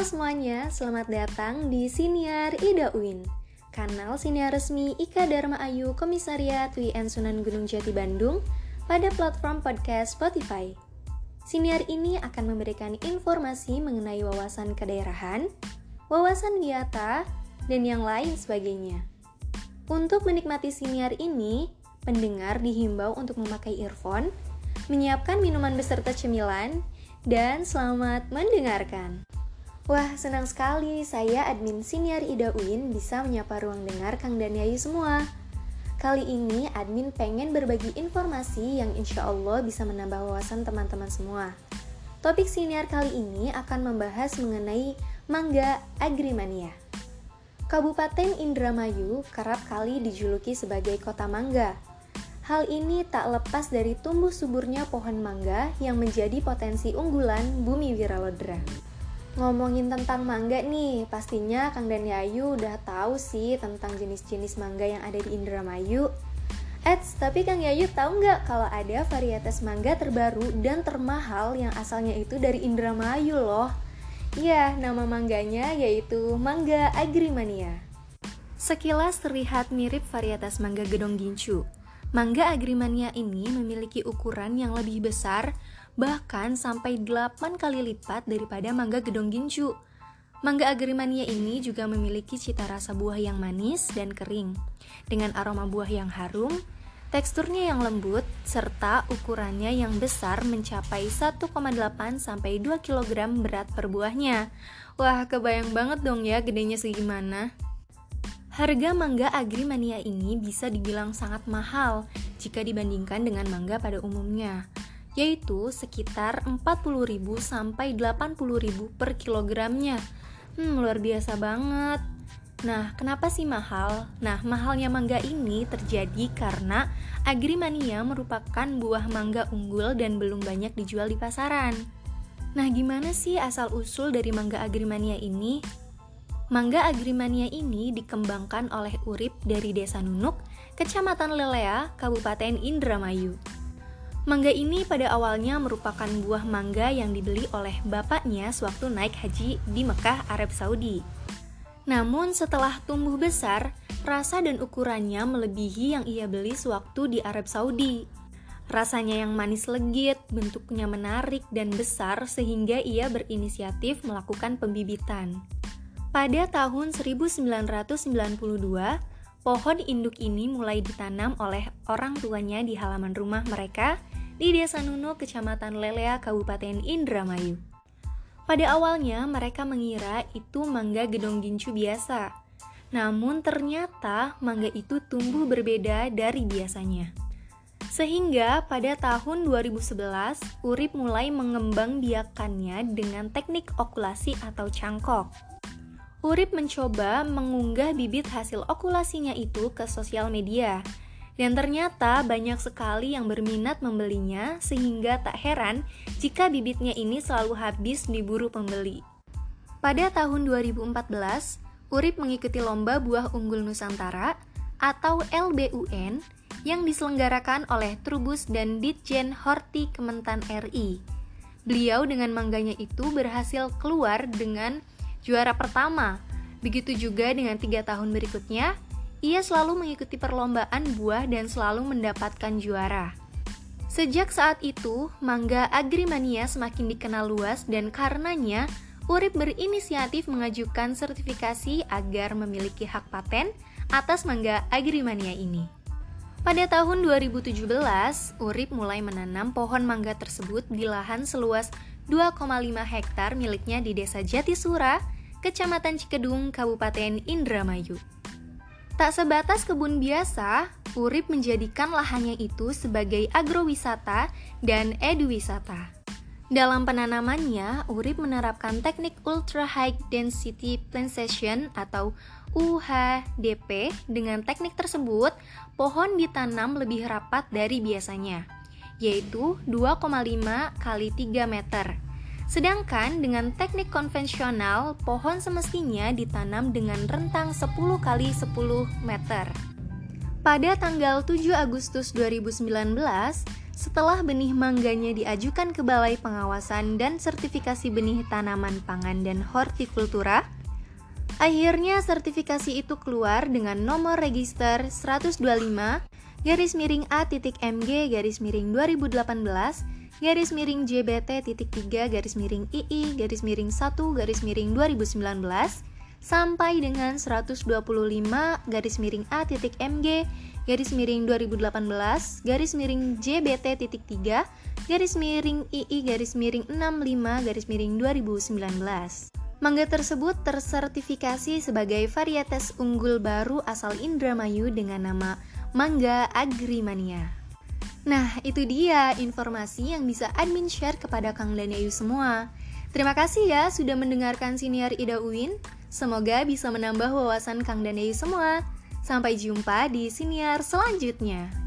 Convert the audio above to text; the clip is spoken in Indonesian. Halo semuanya, selamat datang di Siniar Ida Uin, kanal siniar resmi Ika Dharma Ayu Komisariat WIN Sunan Gunung Jati Bandung pada platform podcast Spotify. Siniar ini akan memberikan informasi mengenai wawasan kedaerahan, wawasan wiata, dan yang lain sebagainya. Untuk menikmati siniar ini, pendengar dihimbau untuk memakai earphone, menyiapkan minuman beserta cemilan, dan selamat mendengarkan. Wah, senang sekali saya admin Siniar Ida Uin bisa menyapa ruang dengar Kang dan Yayu semua. Kali ini admin pengen berbagi informasi yang insya Allah bisa menambah wawasan teman-teman semua. Topik siniar kali ini akan membahas mengenai Mangga Agrimania. Kabupaten Indramayu kerap kali dijuluki sebagai Kota Mangga. Hal ini tak lepas dari tumbuh suburnya pohon mangga yang menjadi potensi unggulan bumi Wiralodra. Ngomongin tentang mangga nih, pastinya Kang dan Yayu udah tahu sih tentang jenis-jenis mangga yang ada di Indramayu. Tapi Kang Yayu tahu nggak kalau ada varietas mangga terbaru dan termahal yang asalnya itu dari Indramayu loh? Ya, nama mangganya yaitu Mangga Agrimania. Sekilas terlihat mirip varietas Mangga Gedong Gincu. Mangga Agrimania ini memiliki ukuran yang lebih besar, bahkan sampai 8 kali lipat daripada Mangga Gedong Gincu. Mangga Agrimania ini juga memiliki cita rasa buah yang manis dan kering, dengan aroma buah yang harum, teksturnya yang lembut, serta ukurannya yang besar mencapai 1,8 sampai 2 kg berat per buahnya. Wah, kebayang banget dong ya gedenya segimana. Harga Mangga Agrimania ini bisa dibilang sangat mahal jika dibandingkan dengan mangga pada umumnya, yaitu sekitar 40.000 sampai 80.000 per kilogramnya. Luar biasa banget. Nah, kenapa sih mahal? Nah, mahalnya mangga ini terjadi karena Agrimania merupakan buah mangga unggul dan belum banyak dijual di pasaran. Nah, gimana sih asal-usul dari Mangga Agrimania ini? Mangga Agrimania ini dikembangkan oleh Urip dari Desa Nunuk, Kecamatan Lelea, Kabupaten Indramayu. Mangga ini pada awalnya merupakan buah mangga yang dibeli oleh bapaknya sewaktu naik haji di Mekah, Arab Saudi. Namun setelah tumbuh besar, rasa dan ukurannya melebihi yang ia beli sewaktu di Arab Saudi. Rasanya yang manis legit, bentuknya menarik dan besar sehingga ia berinisiatif melakukan pembibitan. Pada tahun 1992, pohon induk ini mulai ditanam oleh orang tuanya di halaman rumah mereka di Desa Nuno, Kecamatan Lelea, Kabupaten Indramayu. Pada awalnya, mereka mengira itu mangga gedong gincu biasa. Namun ternyata mangga itu tumbuh berbeda dari biasanya. Sehingga pada tahun 2011, Urip mulai mengembangbiakannya dengan teknik okulasi atau cangkok. Urip mencoba mengunggah bibit hasil okulasinya itu ke sosial media. Dan ternyata banyak sekali yang berminat membelinya sehingga tak heran jika bibitnya ini selalu habis diburu pembeli. Pada tahun 2014, Urip mengikuti Lomba Buah Unggul Nusantara atau LBUN yang diselenggarakan oleh Trubus dan Ditjen Horti Kementan RI. Beliau dengan mangganya itu berhasil keluar dengan juara pertama. Begitu juga dengan 3 tahun berikutnya, ia selalu mengikuti perlombaan buah dan selalu mendapatkan juara. Sejak saat itu, Mangga Agrimania semakin dikenal luas dan karenanya, Urip berinisiatif mengajukan sertifikasi agar memiliki hak paten atas Mangga Agrimania ini. Pada tahun 2017, Urip mulai menanam pohon mangga tersebut di lahan seluas 2,5 hektar miliknya di Desa Jatisura, Kecamatan Cikedung, Kabupaten Indramayu. Tak sebatas kebun biasa, Urip menjadikan lahannya itu sebagai agrowisata dan eduwisata. Dalam penanamannya, Urip menerapkan teknik Ultra High Density Plant Session atau UHDP. Dengan teknik tersebut, pohon ditanam lebih rapat dari biasanya, yaitu 2,5 kali 3 meter. Sedangkan dengan teknik konvensional, pohon semestinya ditanam dengan rentang 10 kali 10 meter. Pada tanggal 7 Agustus 2019, setelah benih mangganya diajukan ke Balai Pengawasan dan Sertifikasi Benih Tanaman Pangan dan Hortikultura, akhirnya sertifikasi itu keluar dengan nomor register 125/A.MG/2018/JBT.3/II/1/2019 sampai dengan 125/A.MG/2018/JBT.3/II/65/2019. Mangga tersebut tersertifikasi sebagai varietas unggul baru asal Indramayu dengan nama Mangga Agrimania. Nah, itu dia informasi yang bisa admin share kepada Kang dan Ayu semua. Terima kasih ya sudah mendengarkan Siniar Ida Uin. Semoga bisa menambah wawasan Kang dan Ayu semua. Sampai jumpa di siniar selanjutnya.